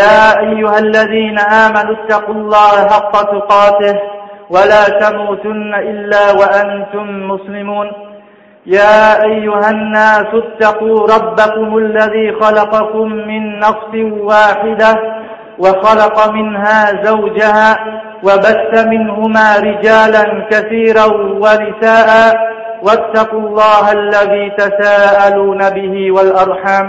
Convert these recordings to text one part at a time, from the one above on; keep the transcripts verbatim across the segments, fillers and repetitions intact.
يا أيها الذين آمنوا اتقوا الله حق تقاته ولا تموتن إلا وأنتم مسلمون يا أيها الناس اتقوا ربكم الذي خلقكم من نفس واحدة وخلق منها زوجها وبث منهما رجالا كثيرا ونساء واتقوا الله الذي تساءلون به والأرحام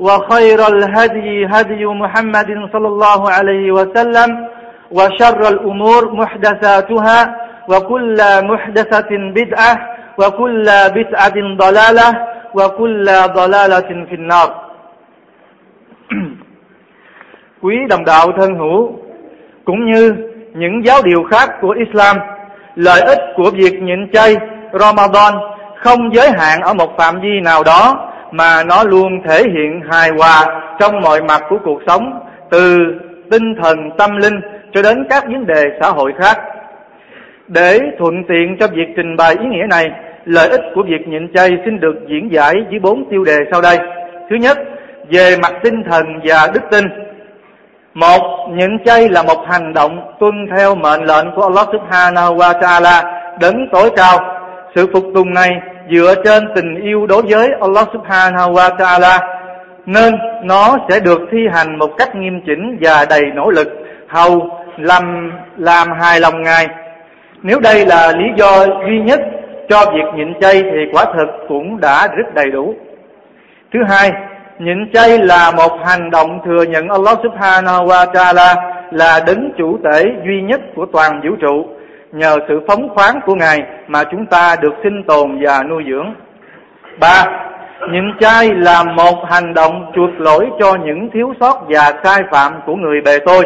وخير الهدي هدي محمد صلى الله عليه وسلم وشر الأمور محدثاتها وكل محدثة بدعة وكل بدعة ضلالة وكل ضلالة في النار. Quý đồng đạo thân hữu, cũng như những giáo điều khác của Islam, lợi ích của việc nhịn chay Ramadan không giới hạn ở một phạm vi nào đó, mà nó luôn thể hiện hài hòa trong mọi mặt của cuộc sống, từ tinh thần tâm linh cho đến các vấn đề xã hội khác. Để thuận tiện cho việc trình bày ý nghĩa này, lợi ích của việc nhịn chay xin được diễn giải dưới bốn tiêu đề sau đây. Thứ nhất, về mặt tinh thần và đức tin. Một, nhịn chay là một hành động tuân theo mệnh lệnh của Allah Subhanahu wa Ta'ala đấng tối cao. Sự phục tùng này dựa trên tình yêu đối với Allah Subhanahu wa Ta'ala, nên nó sẽ được thi hành một cách nghiêm chỉnh và đầy nỗ lực, hầu làm, làm hài lòng Ngài. Nếu đây là lý do duy nhất cho việc nhịn chay thì quả thực cũng đã rất đầy đủ. Thứ hai, nhịn chay là một hành động thừa nhận Allah Subhanahu wa Ta'ala là đấng chủ tể duy nhất của toàn vũ trụ. Nhờ sự phóng khoáng của Ngài mà chúng ta được sinh tồn và nuôi dưỡng. Ba, nhịn chay là một hành động chuộc lỗi cho những thiếu sót và sai phạm của người bề tôi.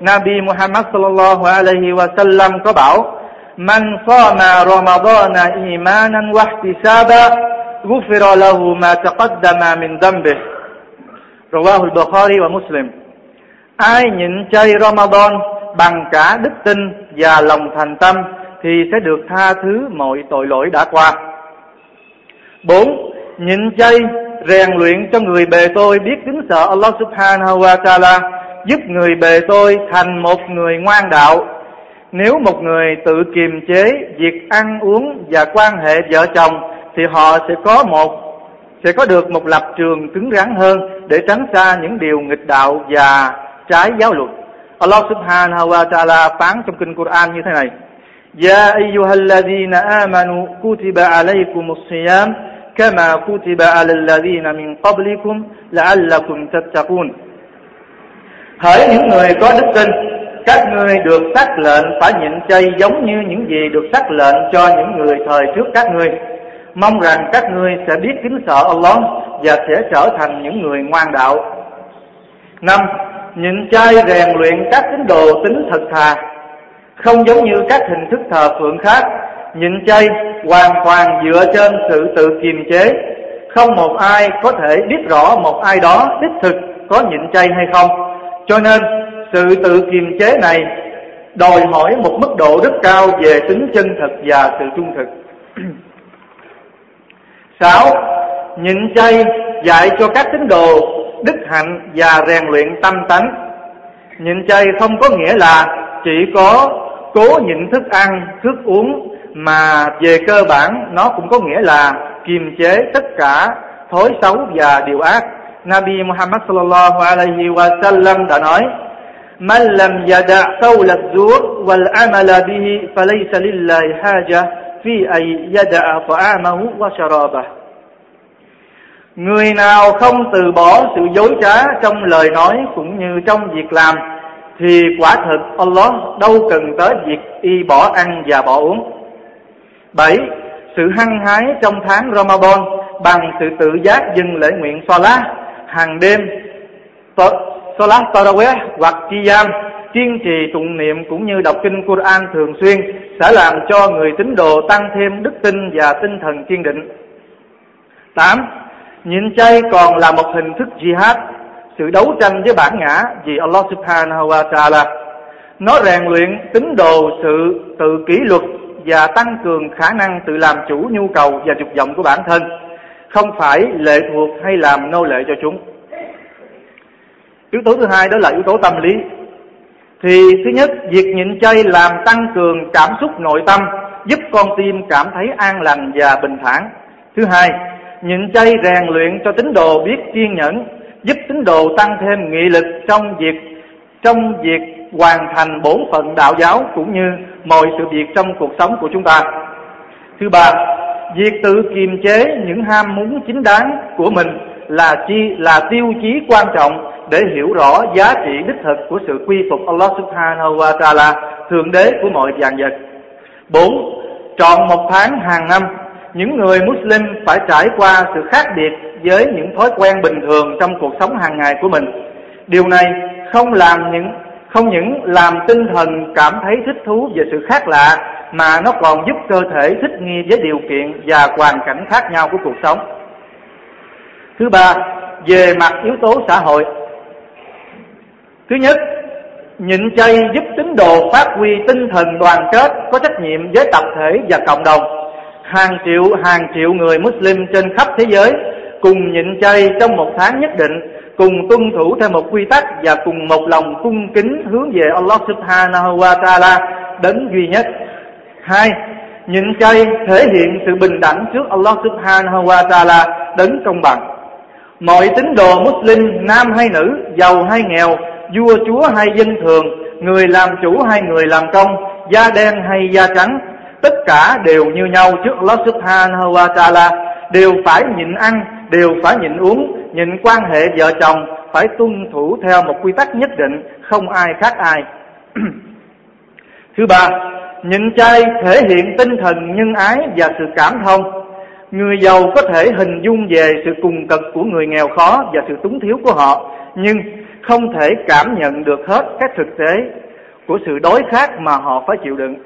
Nabi Muhammad sallallahu alaihi wa sallam có bảo: "Man sama Ramadana imanan wa ihtisaba, ghufira lahu ma taqaddama min dhanbi." Rawahu al-Bukhari wa Muslim. Ai nhịn chay Ramadan bằng cả đức tin và lòng thành tâm thì sẽ được tha thứ mọi tội lỗi đã qua. Bốn, nhịn chay rèn luyện cho người bề tôi biết kính sợ Allah Subhanahu wa Ta'ala, giúp người bề tôi thành một người ngoan đạo. Nếu một người tự kiềm chế việc ăn uống và quan hệ vợ chồng thì họ sẽ có một sẽ có được một lập trường cứng rắn hơn để tránh xa những điều nghịch đạo và trái giáo luật. Allah Subhanahu wa Ta'ala phán trong kinh Quran như thế này: "Ya ayyuhalladhina amanu kutiba alaykumus siyam kama kutiba alal ladhina min qablikum la'allakum tattaqun." Hỡi những người có đức tin, các ngươi được sắc lệnh phải nhịn chay giống như những gì được sắc lệnh cho những người thời trước các ngươi. Mong rằng các ngươi sẽ biết kính sợ Allah và sẽ trở thành những người ngoan đạo. Năm, nhịn chay rèn luyện các tín đồ tính thật thà. Không giống như các hình thức thờ phượng khác, nhịn chay hoàn toàn dựa trên sự tự kiềm chế. Không một ai có thể biết rõ một ai đó đích thực có nhịn chay hay không, cho nên sự tự kiềm chế này đòi hỏi một mức độ rất cao về tính chân thật và sự trung thực. Sáu, nhịn chay dạy cho các tín đồ đức hạnh và rèn luyện tâm tánh. Nhịn chay không có nghĩa là chỉ có cố nhịn thức ăn, thức uống, mà về cơ bản nó cũng có nghĩa là kiềm chế tất cả thói xấu và điều ác. Nabi Muhammad sallallahu alaihi wa sallam đã nói: "Man lam yada' qawla az-zur wal amala bihi falaysa lillahi haja fi ay yada'a ta'amahu wa sharabah. Người nào không từ bỏ sự dối trá trong lời nói cũng như trong việc làm thì quả thực Allah đâu cần tới việc y bỏ ăn và bỏ uống. Bảy, sự hăng hái trong tháng Ramadan bằng sự tự giác dừng lễ nguyện Salah hàng đêm, Salah Tarawih hoặc Qiyam, kiên trì tụng niệm cũng như đọc kinh Quran thường xuyên sẽ làm cho người tín đồ tăng thêm đức tin và tinh thần kiên định. Tám, nhịn chay còn là một hình thức jihad, sự đấu tranh với bản ngã vì Allah Subhanahu wa Ta'ala. Nó rèn luyện tín đồ sự tự kỷ luật và tăng cường khả năng tự làm chủ nhu cầu và dục vọng của bản thân, không phải lệ thuộc hay làm nô lệ cho chúng. Yếu tố thứ hai đó là yếu tố tâm lý. Thì thứ nhất, việc nhịn chay làm tăng cường cảm xúc nội tâm, giúp con tim cảm thấy an lành và bình thản. Thứ hai, nhịn chay rèn luyện cho tín đồ biết kiên nhẫn, giúp tín đồ tăng thêm nghị lực trong việc trong việc hoàn thành bổn phận đạo giáo cũng như mọi sự việc trong cuộc sống của chúng ta. Thứ ba, việc tự kiềm chế những ham muốn chính đáng của mình là chi là tiêu chí quan trọng để hiểu rõ giá trị đích thực của sự quy phục Allah Subhanahu wa Ta'ala, thượng đế của mọi vạn vật. Bốn, trọn một tháng hàng năm, những người Muslim phải trải qua sự khác biệt với những thói quen bình thường trong cuộc sống hàng ngày của mình. Điều này không làm những không những làm tinh thần cảm thấy thích thú về sự khác lạ, mà nó còn giúp cơ thể thích nghi với điều kiện và hoàn cảnh khác nhau của cuộc sống. Thứ ba, về mặt yếu tố xã hội. Thứ nhất, nhịn chay giúp tín đồ phát huy tinh thần đoàn kết, có trách nhiệm với tập thể và cộng đồng. Hàng triệu hàng triệu người Muslim trên khắp thế giới cùng nhịn chay trong một tháng nhất định, cùng tuân thủ theo một quy tắc và cùng một lòng cung kính hướng về Allah Subhanahu wa Ta'ala đến duy nhất. Hai, nhịn chay thể hiện sự bình đẳng trước Allah Subhanahu wa Ta'ala đến công bằng. Mọi tín đồ Muslim, nam hay nữ, giàu hay nghèo, vua chúa hay dân thường, người làm chủ hay người làm công, da đen hay da trắng, tất cả đều như nhau trước Allah Subhanahu wa Ta'ala, đều phải nhịn ăn, đều phải nhịn uống, nhịn quan hệ vợ chồng, phải tuân thủ theo một quy tắc nhất định, không ai khác ai. Thứ ba, nhịn chay thể hiện tinh thần nhân ái và sự cảm thông. Người giàu có thể hình dung về sự cùng cực của người nghèo khó và sự túng thiếu của họ, nhưng không thể cảm nhận được hết các thực tế của sự đói khát mà họ phải chịu đựng.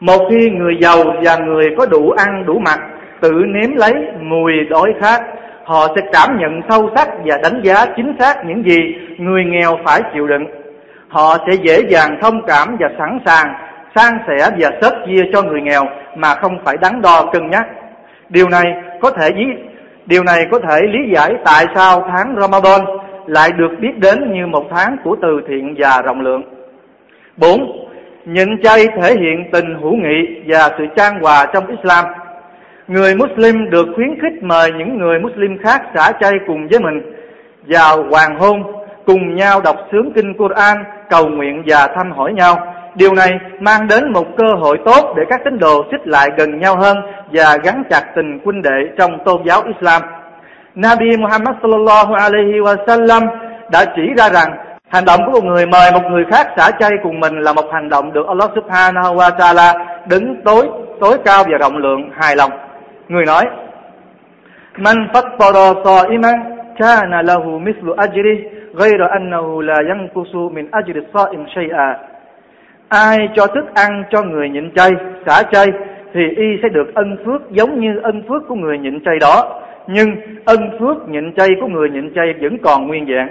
Một khi người giàu và người có đủ ăn đủ mặc tự nếm lấy mùi đói khát, họ sẽ cảm nhận sâu sắc và đánh giá chính xác những gì người nghèo phải chịu đựng. Họ sẽ dễ dàng thông cảm và sẵn sàng san sẻ và xớt chia cho người nghèo mà không phải đắn đo cân nhắc. Điều này có thể điều này có thể lý giải tại sao tháng Ramadan lại được biết đến như một tháng của từ thiện và rộng lượng. Bốn, nhịn chay thể hiện tình hữu nghị và sự chan hòa trong Islam. Người Muslim được khuyến khích mời những người Muslim khác xả chay cùng với mình vào hoàng hôn, cùng nhau đọc sướng kinh Quran, cầu nguyện và thăm hỏi nhau. Điều này mang đến một cơ hội tốt để các tín đồ xích lại gần nhau hơn và gắn chặt tình huynh đệ trong tôn giáo Islam. Nabi Muhammad sallallahu alaihi wasallam đã chỉ ra rằng hành động của một người mời một người khác xả chay cùng mình là một hành động được Allah Subhanahu wa Ta'ala đứng tối tối cao và rộng lượng hài lòng. Người nói: Man fattara sa'iman kana lahu mithlu ajrihi ghayra annahu la yanqusu min ajri as-sa'im shay'a. Ai cho thức ăn cho người nhịn chay, xả chay thì y sẽ được ân phước giống như ân phước của người nhịn chay đó, nhưng ân phước nhịn chay của người nhịn chay vẫn còn nguyên vẹn.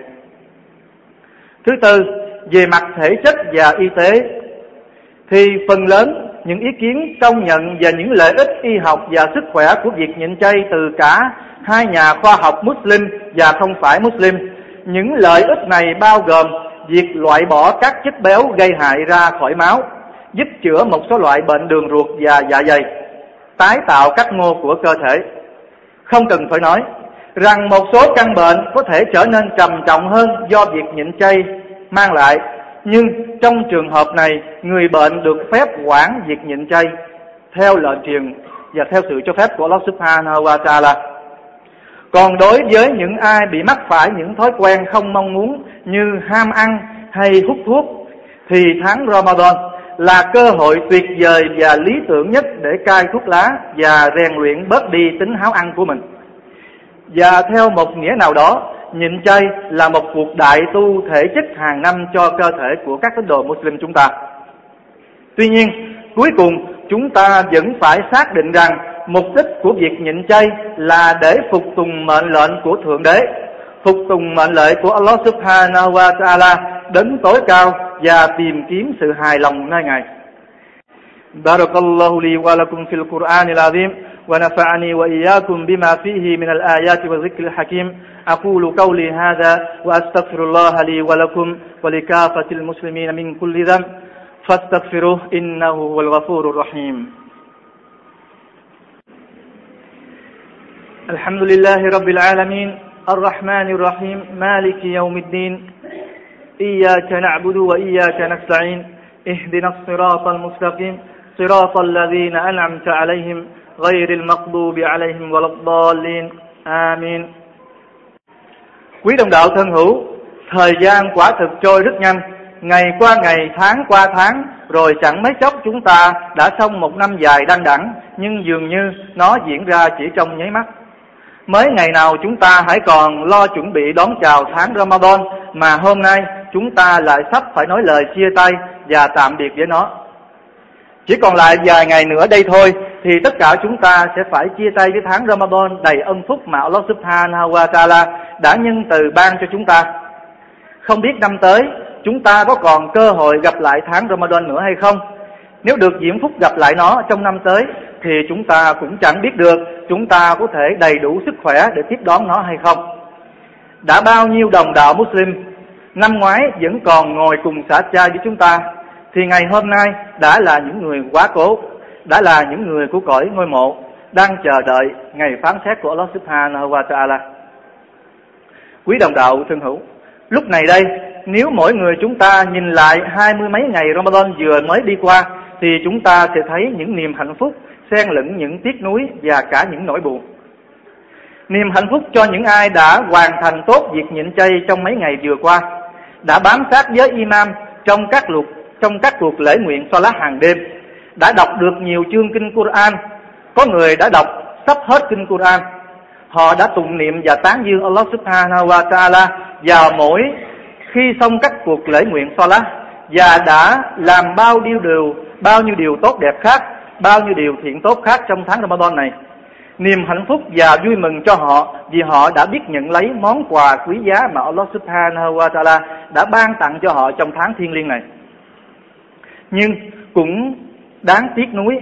Thứ tư, về mặt thể chất và y tế, thì phần lớn những ý kiến công nhận về những lợi ích y học và sức khỏe của việc nhịn chay từ cả hai nhà khoa học Muslim và không phải Muslim. Những lợi ích này bao gồm việc loại bỏ các chất béo gây hại ra khỏi máu, giúp chữa một số loại bệnh đường ruột và dạ dày, tái tạo các mô của cơ thể. Không cần phải nói rằng một số căn bệnh có thể trở nên trầm trọng hơn do việc nhịn chay mang lại, nhưng trong trường hợp này, người bệnh được phép quản việc nhịn chay. theo lời truyền và theo sự cho phép của Allah Subhanahu wa Ta'ala. Còn đối với những ai bị mắc phải những thói quen không mong muốn như ham ăn hay hút thuốc thì tháng Ramadan là cơ hội tuyệt vời và lý tưởng nhất để cai thuốc lá và rèn luyện bớt đi tính háo ăn của mình. Và theo một nghĩa nào đó, nhịn chay là một cuộc đại tu thể chất hàng năm cho cơ thể của các tín đồ Muslim chúng ta. Tuy nhiên, cuối cùng chúng ta vẫn phải xác định rằng mục đích của việc nhịn chay là để phục tùng mệnh lệnh của Thượng Đế, phục tùng mệnh lệnh của Allah Subhanahu wa Ta'ala đến tối cao và tìm kiếm sự hài lòng nơi Ngài. Barakallahu li wa lakum fil Qur'anil Azim wa nafa'ani wa iyyakum bima fihi min al-ayati wa dhikril hakim. أقول قولي هذا وأستغفر الله لي ولكم ولكافة المسلمين من كل ذنب فاستغفروه إنه هو الغفور الرحيم. الحمد لله رب العالمين الرحمن الرحيم مالك يوم الدين إياك نعبد وإياك نستعين اهدنا الصراط المستقيم صراط الذين أنعمت عليهم غير المغضوب عليهم ولا الضالين آمين. Quý đồng đạo thân hữu, thời gian quả thực trôi rất nhanh, ngày qua ngày, tháng qua tháng, rồi chẳng mấy chốc chúng ta đã xong một năm dài đăng đẳng, nhưng dường như nó diễn ra chỉ trong nháy mắt. Mới ngày nào chúng ta hãy còn lo chuẩn bị đón chào tháng Ramadan, mà hôm nay chúng ta lại sắp phải nói lời chia tay và tạm biệt với nó. Chỉ còn lại vài ngày nữa đây thôi, thì tất cả chúng ta sẽ phải chia tay với tháng Ramadan đầy ân phúc mà Allah Subhanahu wa Ta'ala đã nhân từ ban cho chúng ta. Không biết năm tới chúng ta có còn cơ hội gặp lại tháng Ramadan nữa hay không? Nếu được diễm phúc gặp lại nó trong năm tới thì chúng ta cũng chẳng biết được chúng ta có thể đầy đủ sức khỏe để tiếp đón nó hay không. Đã bao nhiêu đồng đạo Muslim năm ngoái vẫn còn ngồi cùng sả chai với chúng ta, thì ngày hôm nay đã là những người quá cố, đã là những người của cõi ngôi mộ, đang chờ đợi ngày phán xét của Allah Subhanahu wa Ta'ala. Quý đồng đạo thân hữu, lúc này đây, nếu mỗi người chúng ta nhìn lại hai mươi mấy ngày Ramadan vừa mới đi qua, thì chúng ta sẽ thấy những niềm hạnh phúc xen lẫn những tiếc nuối và cả những nỗi buồn. Niềm hạnh phúc cho những ai đã hoàn thành tốt việc nhịn chay trong mấy ngày vừa qua, đã bám sát với imam trong các luật trong các cuộc lễ nguyện Salat hàng đêm, đã đọc được nhiều chương kinh Quran, có người đã đọc sắp hết kinh Quran. Họ đã tụng niệm và tán dương Allah Subhanahu wa Ta'ala vào mỗi khi xong các cuộc lễ nguyện Salat, và đã làm bao nhiêu điều, bao nhiêu điều tốt đẹp khác, bao nhiêu điều thiện tốt khác trong tháng Ramadan này. Niềm hạnh phúc và vui mừng cho họ vì họ đã biết nhận lấy món quà quý giá mà Allah Subhanahu wa Ta'ala đã ban tặng cho họ trong tháng thiêng liêng này. Nhưng cũng đáng tiếc nuối,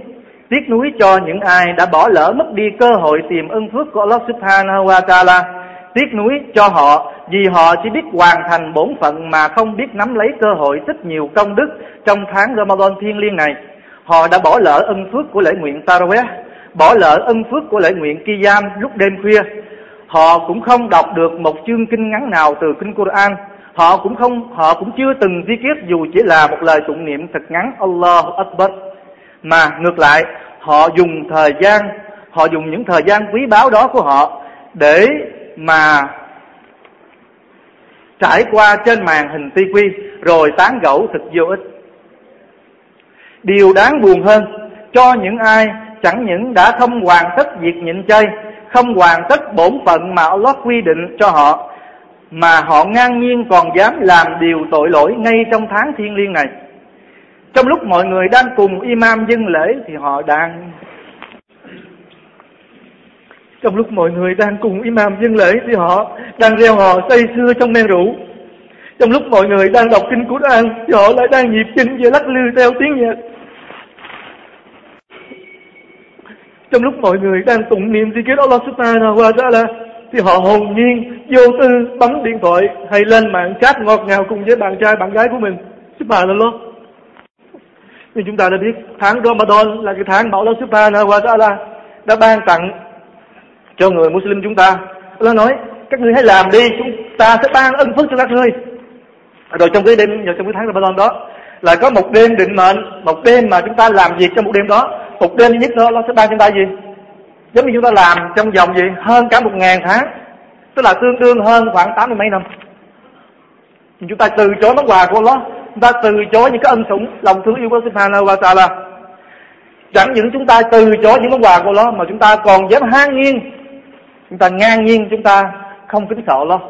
tiếc nuối cho những ai đã bỏ lỡ mất đi cơ hội tìm ơn phước của Allah Subhanahu wa Ta'ala. Tiếc nuối cho họ vì họ chỉ biết hoàn thành bổn phận mà không biết nắm lấy cơ hội tích nhiều công đức trong tháng Ramadan thiêng liêng này. Họ đã bỏ lỡ ân phước của lễ nguyện Taraweh, bỏ lỡ ân phước của lễ nguyện Qiyam lúc đêm khuya. Họ cũng không đọc được một chương kinh ngắn nào từ kinh Quran. Họ cũng không, họ cũng chưa từng zikir dù chỉ là một lời tụng niệm thật ngắn Allahu Akbar, mà ngược lại họ dùng thời gian, họ dùng những thời gian quý báu đó của họ để mà trải qua trên màn hình ti vi rồi tán gẫu thật vô ích. Điều đáng buồn hơn cho những ai chẳng những đã không hoàn tất việc nhịn chay, không hoàn tất bổn phận mà Allah quy định cho họ, mà họ ngang nhiên còn dám làm điều tội lỗi ngay trong tháng thiêng liêng này. Trong lúc mọi người đang cùng imam dâng lễ thì họ đang Trong lúc mọi người đang cùng imam dâng lễ thì họ đang reo hò say sưa trong men rượu. Trong lúc mọi người đang đọc kinh Quran thì họ lại đang nhịp kinh và lắc lư theo tiếng nhạc. Trong lúc mọi người đang tụng niệm zikr Allah Subhanahu wa Ta'ala thì họ hồn nhiên, vô tư bấm điện thoại hay lên mạng chat ngọt ngào cùng với bạn trai, bạn gái của mình. Subhanallah. Nhưng chúng ta đã biết tháng Ramadan là cái tháng mà Allah Subhanahu wa Ta'ala đã ban tặng cho người Muslim chúng ta. Allah nói, các ngươi hãy làm đi, chúng ta sẽ ban ân phước cho các ngươi. Rồi trong cái đêm, trong cái tháng Ramadan đó, lại có một đêm định mệnh, một đêm mà chúng ta làm việc trong một đêm đó. một đêm duy nhất nữa nó sẽ ban chúng ta gì? Giống như chúng ta làm trong vòng gì? Hơn cả một ngàn tháng, tức là tương đương hơn khoảng tám mươi mấy năm. Chúng ta từ chối món quà của Allah, chúng ta từ chối những cái ân sủng lòng thương yêu của Subhanahu wa Ta'ala. Chẳng những chúng ta từ chối những món quà của Allah mà chúng ta còn dám ngang nhiên, chúng ta ngang nhiên, chúng ta không kính sợ Allah.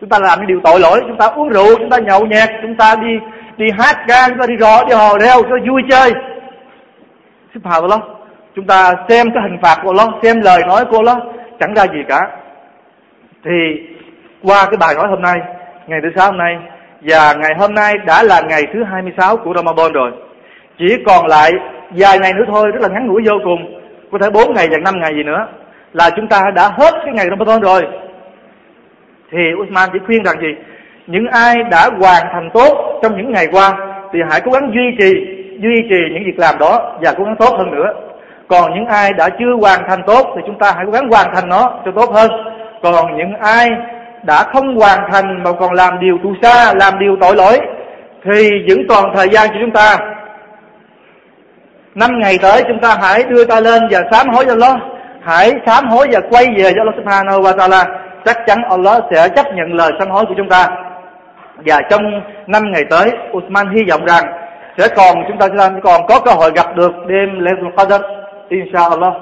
Chúng ta làm những điều tội lỗi, chúng ta uống rượu, chúng ta nhậu nhẹt, chúng ta đi đi hát ca, chúng ta đi rò, đi hò reo, chúng ta vui chơi. Subhanallah, chúng ta xem cái hình phạt của Allah, xem lời nói của Allah chẳng ra gì cả. Thì qua cái bài nói hôm nay, ngày thứ sáu hôm nay, và ngày hôm nay đã là ngày thứ hai mươi sáu của Ramadan rồi. Chỉ còn lại vài ngày nữa thôi, rất là ngắn ngủi vô cùng, có thể bốn ngày và năm ngày gì nữa là chúng ta đã hết cái ngày Ramadan rồi. Thì Uthman chỉ khuyên rằng gì? Những ai đã hoàn thành tốt trong những ngày qua thì hãy cố gắng duy trì duy trì những việc làm đó và cố gắng tốt hơn nữa. Còn những ai đã chưa hoàn thành tốt thì chúng ta hãy cố gắng hoàn thành nó cho tốt hơn. Còn những ai đã không hoàn thành mà còn làm điều tù xa, làm điều tội lỗi thì vẫn còn thời gian cho chúng ta. Năm ngày tới chúng ta hãy đưa ta lên và sám hối cho Allah, hãy sám hối và quay về cho Allah Subhanahu wa Ta'ala. Chắc chắn Allah sẽ chấp nhận lời sám hối của chúng ta. Và trong năm ngày tới, Uthman hy vọng rằng sẽ còn chúng ta sẽ còn có cơ hội gặp được đêm Laylatul Qadr, Inshallah.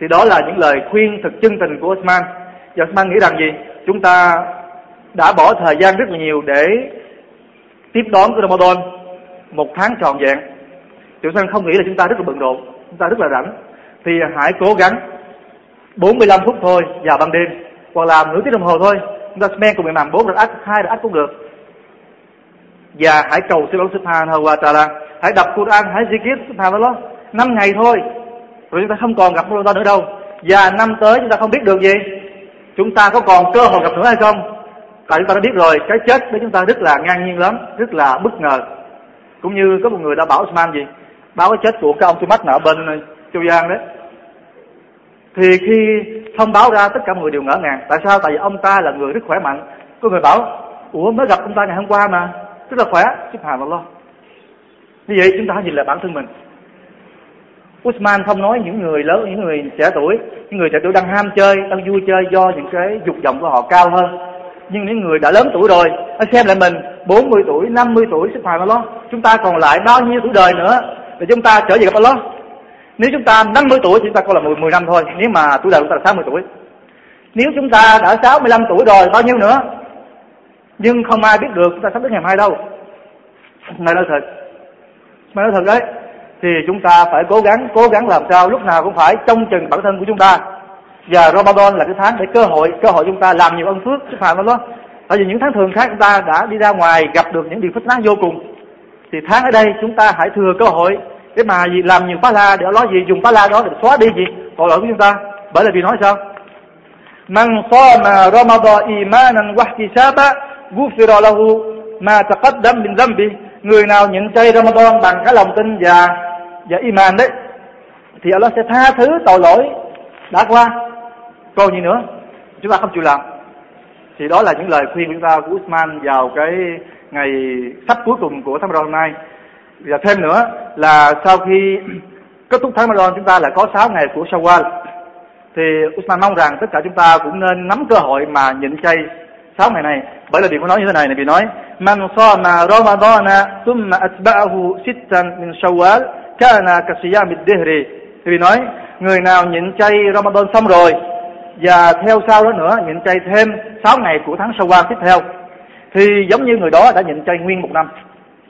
Thì đó là những lời khuyên thực chân tình của Uthman. Và Uthman nghĩ rằng gì? Chúng ta đã bỏ thời gian rất là nhiều để tiếp đón cái Ramadan một tháng trọn vẹn. Thì Uthman không nghĩ là chúng ta rất là bận rộn, chúng ta rất là rảnh. Thì hãy cố gắng bốn mươi lăm phút thôi vào ban đêm, hoặc là nửa tiếng đồng hồ thôi, chúng ta men cùng làm bốn rakaat, hai rakaat cũng được. Và hãy cầu xin Allah Subhanahu wa Ta'ala, hãy đọc Quran, hãy zikir Subhanallah. Năm ngày thôi, rồi chúng ta không còn gặp Ramadan nữa đâu. Và năm tới chúng ta không biết được gì, chúng ta có còn cơ hội gặp nữa hay không? Tại chúng ta đã biết rồi, cái chết của chúng ta rất là ngang nhiên lắm, rất là bất ngờ. Cũng như có một người đã bảo Usman gì, báo cái chết của cái ông Tumat ở bên Châu Giang đấy. Thì khi thông báo ra tất cả mọi người đều ngỡ ngàng. Tại sao? Tại vì ông ta là người rất khỏe mạnh. Có người bảo, ủa mới gặp ông ta ngày hôm qua mà, rất là khỏe. Subhanallah. Như vậy chúng ta hãy nhìn lại bản thân mình. Uthman không nói những người lớn, những người trẻ tuổi. Những người trẻ tuổi đang ham chơi, đang vui chơi do những cái dục vọng của họ cao hơn. Nhưng những người đã lớn tuổi rồi, hãy xem lại mình, bốn mươi tuổi, năm mươi tuổi, Subhanallah. Chúng ta còn lại bao nhiêu tuổi đời nữa để chúng ta trở về gặp Allah? Nếu chúng ta năm mươi tuổi thì chúng ta còn là mười năm thôi. Nếu mà tuổi đời chúng ta là sáu mươi tuổi. Nếu chúng ta đã sáu mươi lăm tuổi rồi, bao nhiêu nữa? Nhưng không ai biết được chúng ta sắp đến ngày mai đâu. Mày nói thật, mày nói thật đấy. Thì chúng ta phải cố gắng, cố gắng làm sao lúc nào cũng phải trông chừng bản thân của chúng ta. Và Ramadan là cái tháng để cơ hội, cơ hội chúng ta làm nhiều ân phước, chứ phải không đó. Tại vì những tháng thường khác chúng ta đã đi ra ngoài gặp được những điều phức tạp vô cùng. Thì tháng ở đây chúng ta hãy thừa cơ hội để mà gì làm nhiều phá la, để nói gì dùng phá la đó để xóa đi gì tội lỗi của chúng ta. Bởi là vì nói sao? Man sama Ramadan imanan wa ihtisaba ghufira lahu ma taqaddam min dhanbi. Người nào nhịn chay Ramadan bằng cái lòng tin và và iman đấy thì Allah sẽ tha thứ tội lỗi đã qua. Còn gì nữa? Chúng ta không chịu làm. Thì đó là những lời khuyên của chúng ta, của Uthman vào cái ngày sắp cuối cùng của tháng Ramadan hôm nay. Và thêm nữa là sau khi kết thúc tháng Ramadan chúng ta lại có sáu ngày của Shawwal. Thì Uthman mong rằng tất cả chúng ta cũng nên nắm cơ hội mà nhịn chay sáu ngày này. Bởi là điều có nói như thế này, này vì nói Man sama Ramadana thumma atba'ahu sittan min Shawwal kana ka siyamid dihri. Thì vì nói người nào nhịn chay Ramadan xong rồi và theo sau đó nữa nhịn chay thêm sáu ngày của tháng Shawwal tiếp theo thì giống như người đó đã nhịn chay nguyên một năm.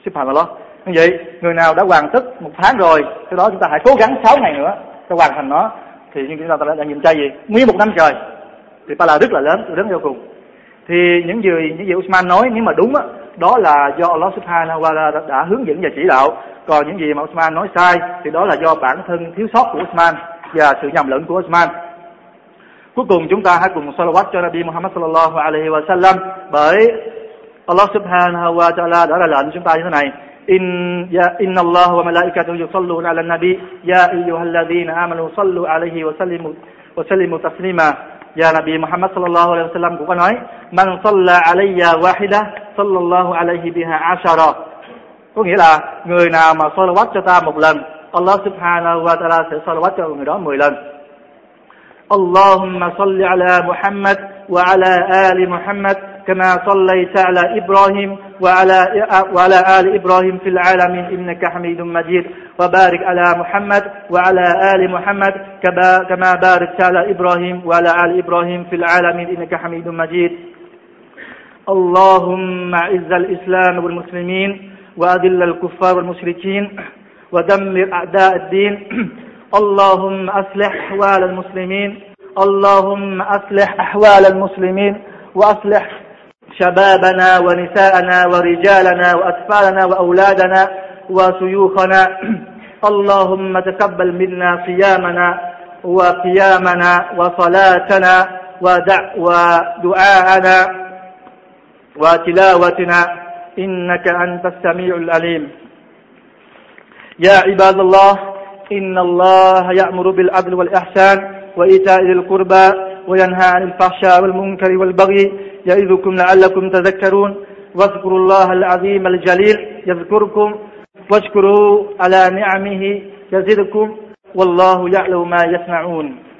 Subhanallah. Như vậy người nào đã hoàn tất một tháng rồi, sau đó chúng ta hãy cố gắng sáu ngày nữa để hoàn thành nó, thì chúng ta đã nhịn chay gì nguyên một năm trời, thì ta là rất là lớn, lớn vô cùng. Thì những gì những gì Uthman nói nếu mà đúng á, đó, đó là do Allah Subhanahu wa Ta'ala đã, đã hướng dẫn và chỉ đạo. Còn những gì mà Uthman nói sai thì đó là do bản thân thiếu sót của Uthman và sự nhầm lẫn của Uthman. Cuối cùng chúng ta hãy cùng salawat cho Nabi Muhammad sallallahu alaihi wa sallam, bởi Allah Subhanahu wa Ta'ala đã ra lệnh chúng ta như thế này: إن يا إن الله وملائكته يصلون على النبي يا أيها الذين آمنوا صلوا عليه وسلموا وسلموا تسليما. Và Nabi Muhammad sallallahu alaihi wasallam cũng có nói: Man salla alayya wahida sallallahu alayhi biha ashara. Có nghĩa là người nào mà salawat cho ta một lần, Allah subhanahu wa ta'ala sẽ salawat cho người đó mười lần. Allahumma salli ala Muhammad wa ala ali Muhammad kama sallaita ala Ibrahim wa ala wa ala ali Ibrahim fil alamin innaka Hamidum Majid wa barik ala Muhammad wa ala ali Muhammad kama barakta ala Ibrahim wa ala ali Ibrahim fil alamin innaka Hamidum Majid. اللهم أعز الإسلام والمسلمين وأذل الكفار والمشركين ودمر أعداء الدين. اللهم أصلح أحوال المسلمين اللهم أصلح أحوال المسلمين وأصلح شبابنا ونساءنا ورجالنا وأطفالنا وأولادنا وشيوخنا. اللهم تقبل منا صيامنا وقيامنا وصلاتنا ودعاءنا وتلاوتنا إنك أنت السميع العليم. يا عباد الله إن الله يأمر بالعدل والإحسان وإيتاء ذي القربى وينهى عن الفحشاء والمنكر والبغي يعظكم لعلكم تذكرون. واذكروا الله العظيم الجليل يذكركم واشكروا على نعمه يزدكم والله يعلم ما يصنعون.